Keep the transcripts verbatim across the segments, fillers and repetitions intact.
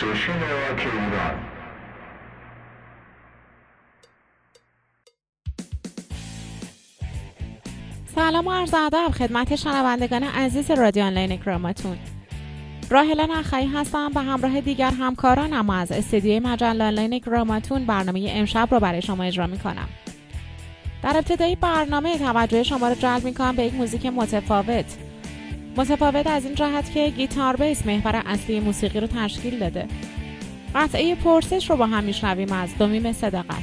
سوشین راک ایران. سلام و عرض ادب خدمت شنوندگان عزیز رادیو آنلاین گراماتون. راهلان اخی هستم و همراه دیگر همکارانم از استدیوی مجله آنلاین گراماتون برنامه امشب رو برای شما اجرا می‌کنم. در ابتدای برنامه توجه شما رو جلب می‌کنم به یک موزیک متفاوت. متفاوت از این جهت که گیتار بیس محور اصلی موسیقی رو تشکیل داده. قطعه پرسش رو با هم می‌شنویم از دانیل صداقت.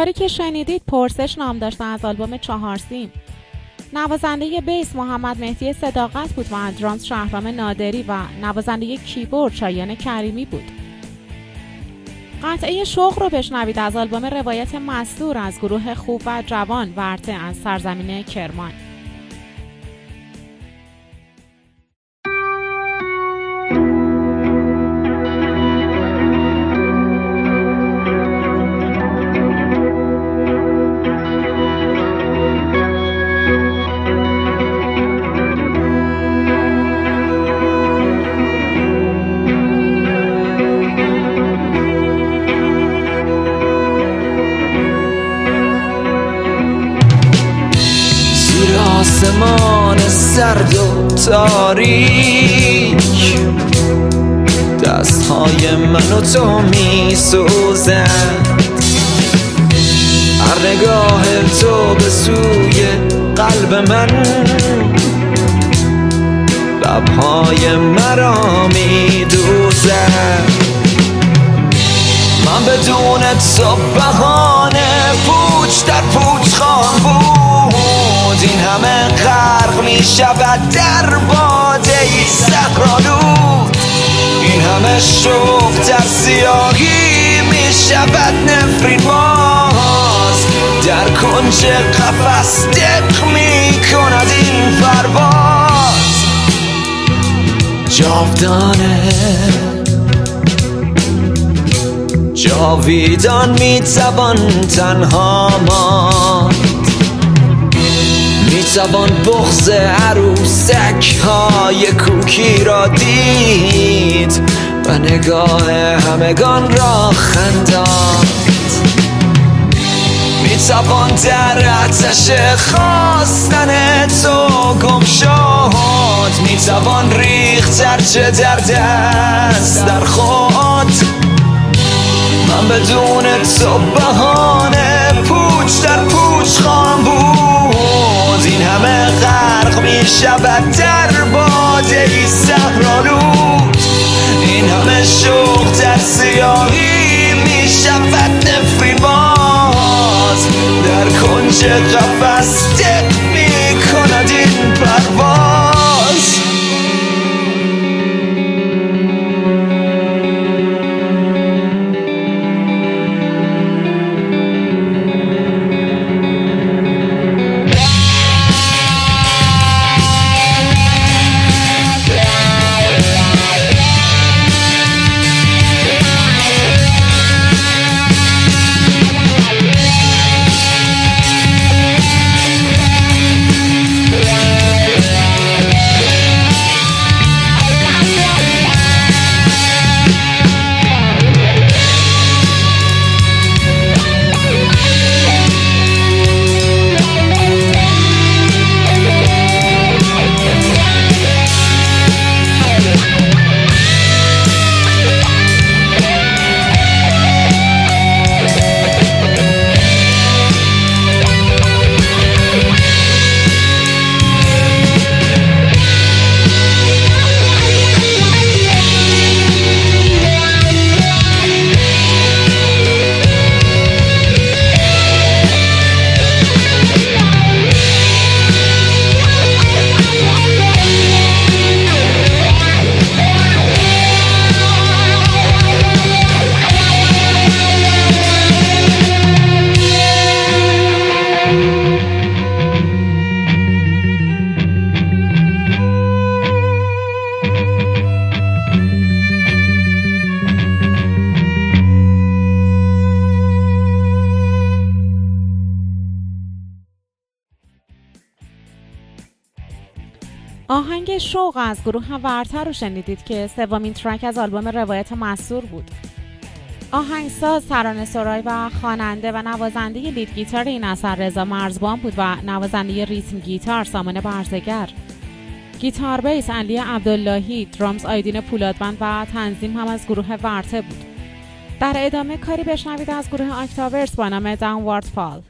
کاری که شنیدید پرسش نام داشتن از آلبوم چهار سیم. نوازنده بیس محمد مهدی صداقت بود و درامز شهرام نادری و نوازنده کیبورد شایان کریمی بود. قطعه شوق رو بشنوید از آلبوم روایت مستور از گروه خوب و جوان ورثه از سرزمین کرمان. آسمان سرد و تاریک دستهای من و تو می سوزند، هر نگاه تو به سوی قلب من لبهای مرا می دوزند. من بدون تو بهانه پوچ در پوچ خواهم بود، این همه غرق می شود در باده ای صخره‌آلود، این همه شوق در سیاهی می شود نفرین باز، در کنج قفس دق می کند این پرواز جاودانه. جاویدان می توان تنها ماند، میتوان بغض عروسک های کوکی را دید و نگاه همگان را خنداند، میتوان در آتش خواستن تو گم شد، میتوان ریخت هرچه در دست در خود. من بدون تو بهانه پوچ در پوچ خواهم بود، این همه غرق می شود در باده ای صحرالود، این همه شوق در سیاهی می شود نفرین باز، در کنج قفس دق می کند این پرواز. آهنگ شوق از گروه ورثه رو شنیدید که سومین ترک از آلبوم روایت مستور بود. آهنگساز، ترانه‌سرای و خواننده و نوازنده لید گیتار این اثر رضا مرزبام بود و نوازنده ریتم گیتار سامان برزگر. گیتار بیس علی عبداللهی، درامز آیدین پولادوند و تنظیم هم از گروه ورثه بود. در ادامه کاری بشنوید از گروه اکتاورس با نام داونوارد فال.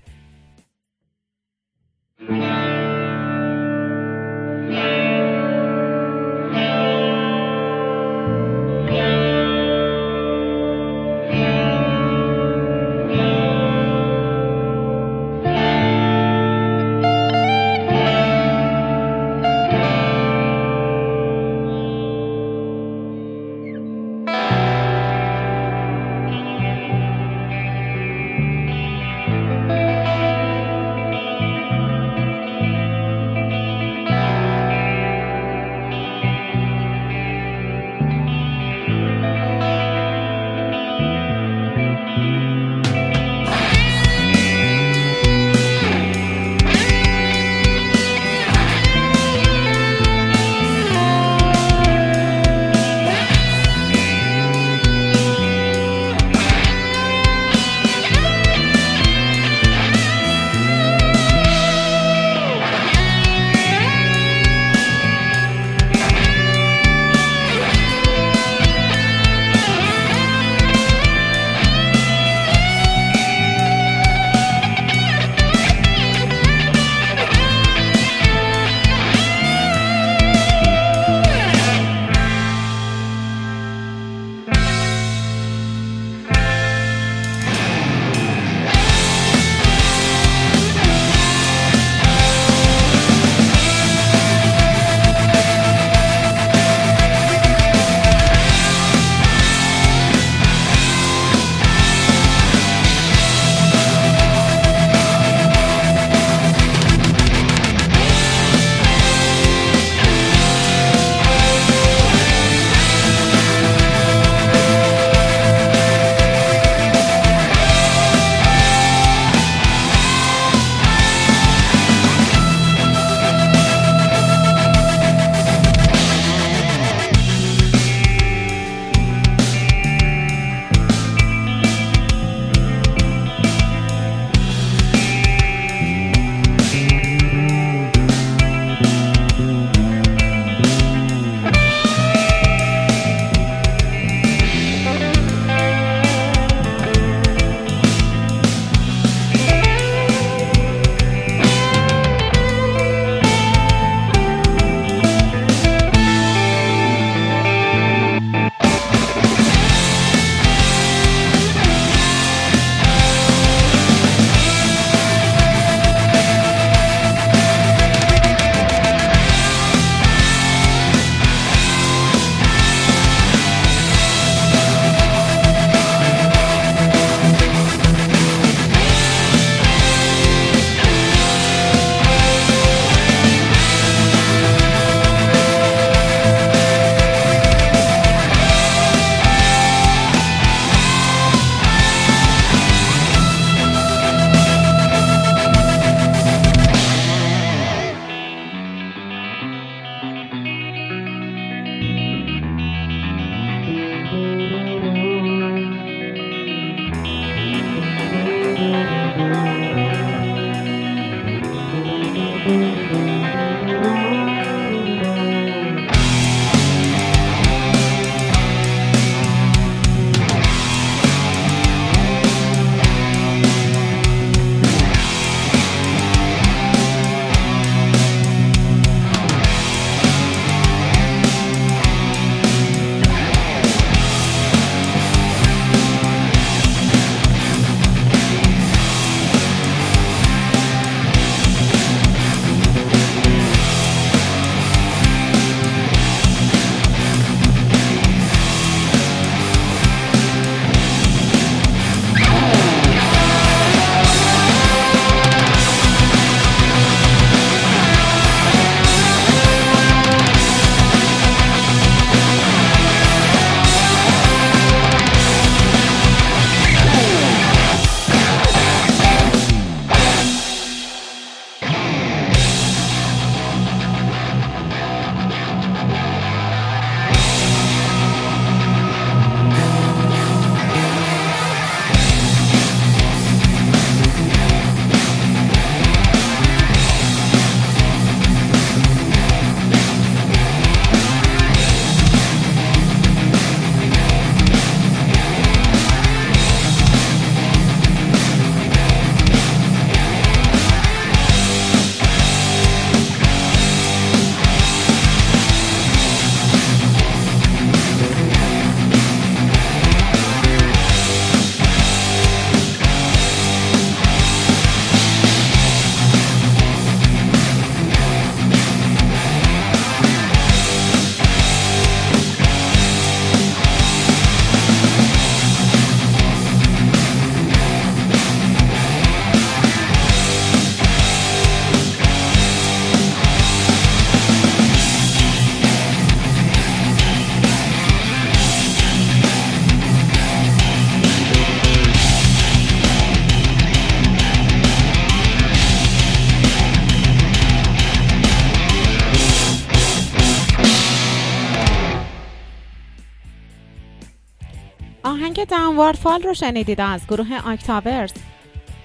آهنگ دانوارد فال رو شنیدید از گروه اکتاورس.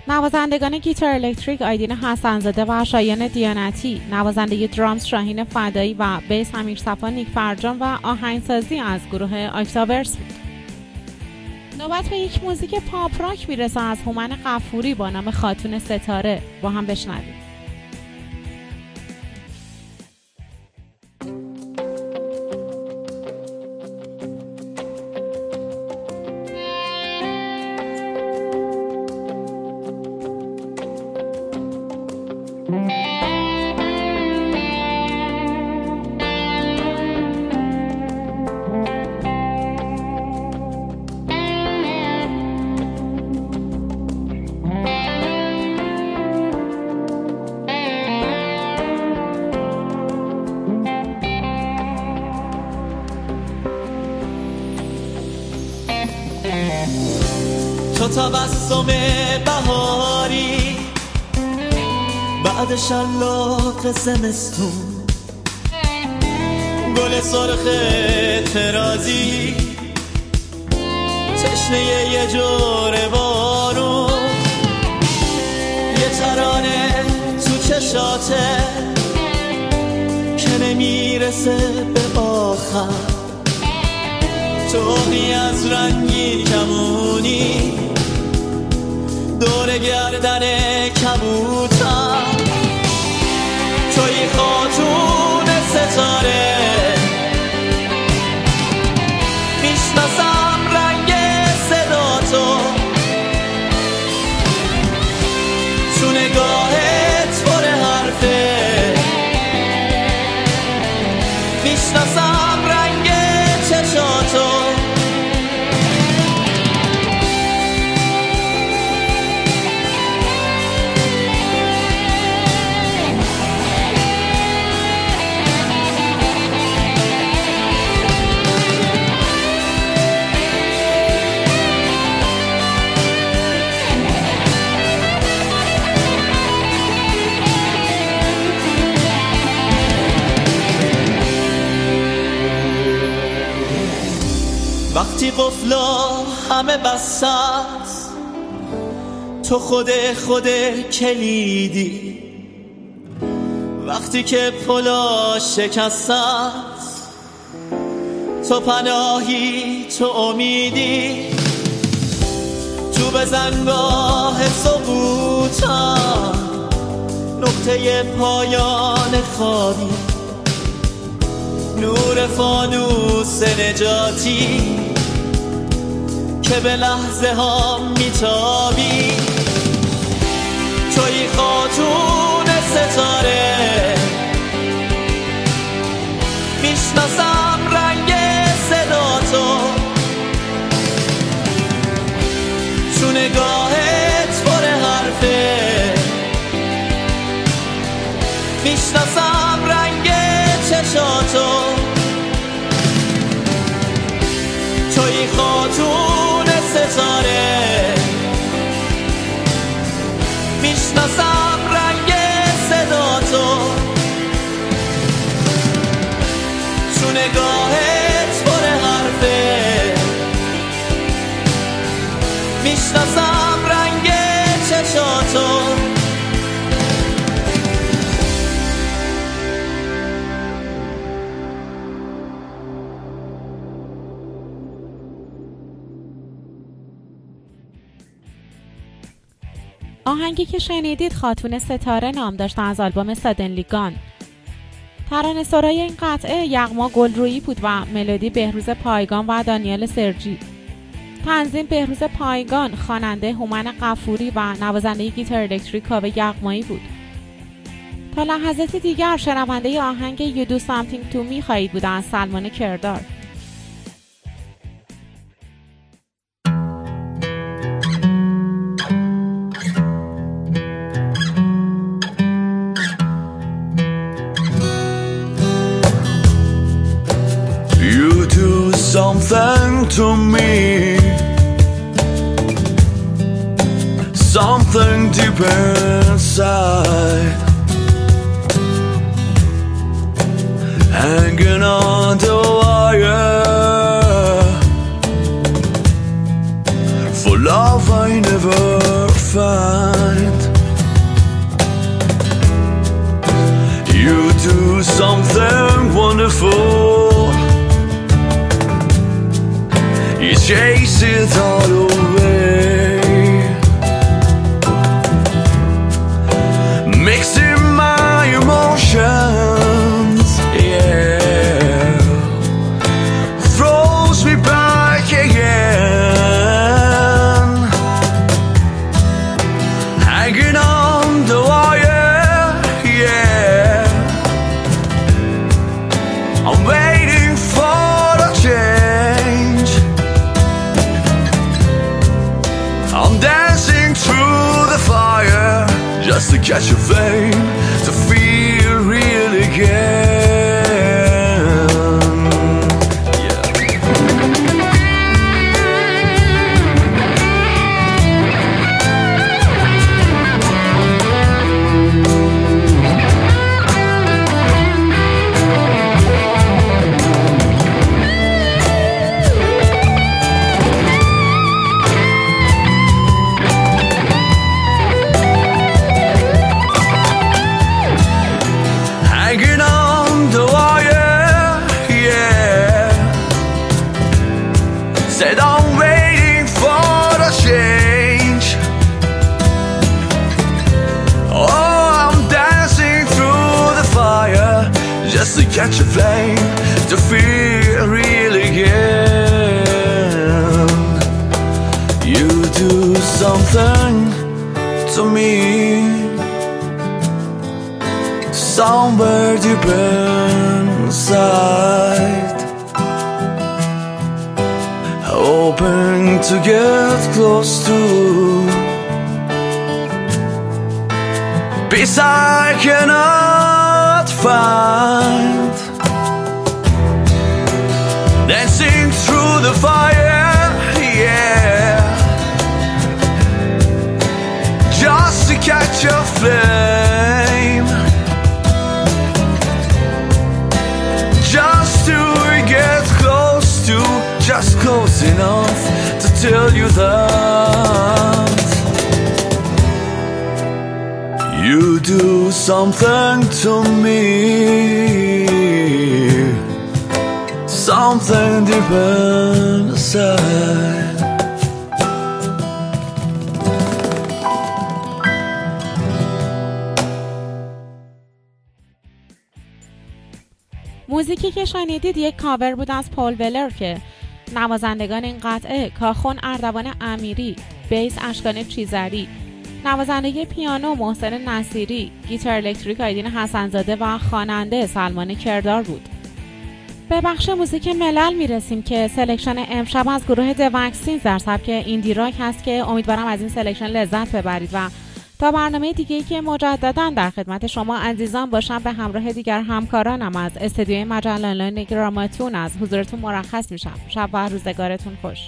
نوازندگان گیتار الکتریک آیدین حسن‌زاده و آشایان دیاناتی، نوازنده درامز شاهین فدایی و بیس حمید صفایی نیک فرجام و آهنگسازی از گروه اکتاورس بود. نوبت به یک موزیک پاپ راک میرسه از هومن قفوری با نام خاتون ستاره. با هم بشنویم. تبسم بهاری بعد شلاق زمستون، گل سرخ ترازی تشنه یه جور بارون، یه ترانه تو چشاته که نمیرسه به آخر، توهی از رنگی کمونی دور گردن کبوتر، توی خاتون ستاره میشناسم رنگ صدا تو، تو نگاهت پر حرفه میشناسم رنگ چشاتو، وقتی قفلا همه بست تو خود خود کلیدی، وقتی که پلا شکست تو پناهی تو امیدی، تو به زنگاه سقوطم نقطه پایان خوابی، نور فانوس نجاتی که به لحظه ها میتابی، توی خاتون ستاره میشناسم رنگ صدا تو، تو نگاهت پر حرفه میشناسم رنگ چشاتو، توی خاتون ستاره میشناسم رنگ صدا تو، تو نگاهت پر حرفه میشناسم رنگ چشاتو. آهنگی که شنیدید خاتون ستاره نام داشت از آلبوم سادنلیگان. ترانه‌سرای این قطعه یغما گل رویی بود و ملودی بهروز پایگان و دانیل سرجی. تنظیم بهروز پایگان، خواننده هومن قفوری و نوازنده گیتار الکتریک کاوه یغمایی بود. تا لحظات دیگر شنونده آهنگ You Do Something To Me خواهید بود از سلمان کردار. Something to me, something deep inside, hanging on the wire, find. You do something wonderful. You chase it all away, mixing my emotions, yeah, throws me back again, hanging on the wire, yeah, I'm waiting for the change, I'm dancing through the fire, just to catch a vein, to feel real again. Hanging on the wire, yeah. Said I'm waiting for the change. Oh, I'm dancing through the fire, just to catch a flame, to feel real again. You do something to me, somewhere deep inside, hoping to get close to peace I cannot find. Dancing through the fire, yeah, just to catch a flame, just to get close to, just close enough to tell you that you do something to me, something deep inside. موزیکی که شنیدید یک کاور بود از پال ولر که نوازندگان این قطعه کاخون اردوان امیری، بیس اشکان چیزاری، نوازنده پیانو محسن نصیری، گیتار الکتریک آیدین حسن‌زاده و خواننده سلمان کردار بود. به بخش موزیک ملل میرسیم که سلکشن امشب از گروه دوانکسین در سبک ایندی راک هست که امیدوارم از این سلکشن لذت ببرید و تا برنامه دیگه‌ای که مجدداً در خدمت شما عزیزان باشم به همراه دیگر همکارانم از استدیوی مجله آنلاین گراماتون از حضورتون مرخص میشم. شب و روزگارتون خوش.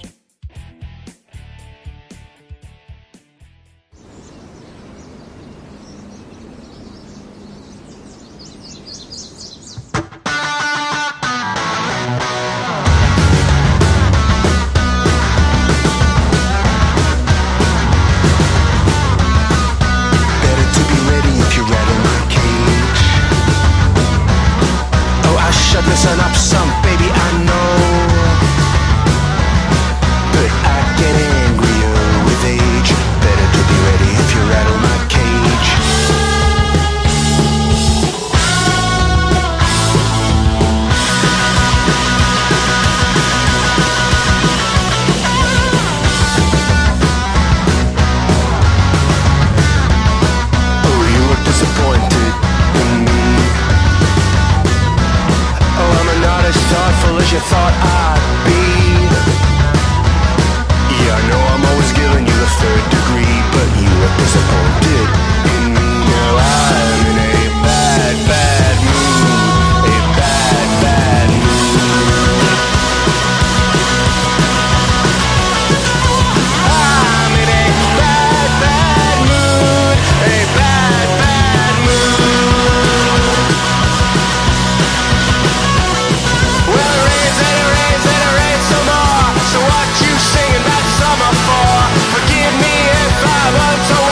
What you singing that summer for? Forgive me if I run so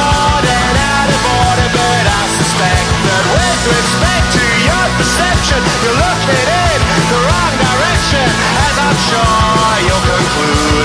the wrong direction, as I'm sure you'll conclude.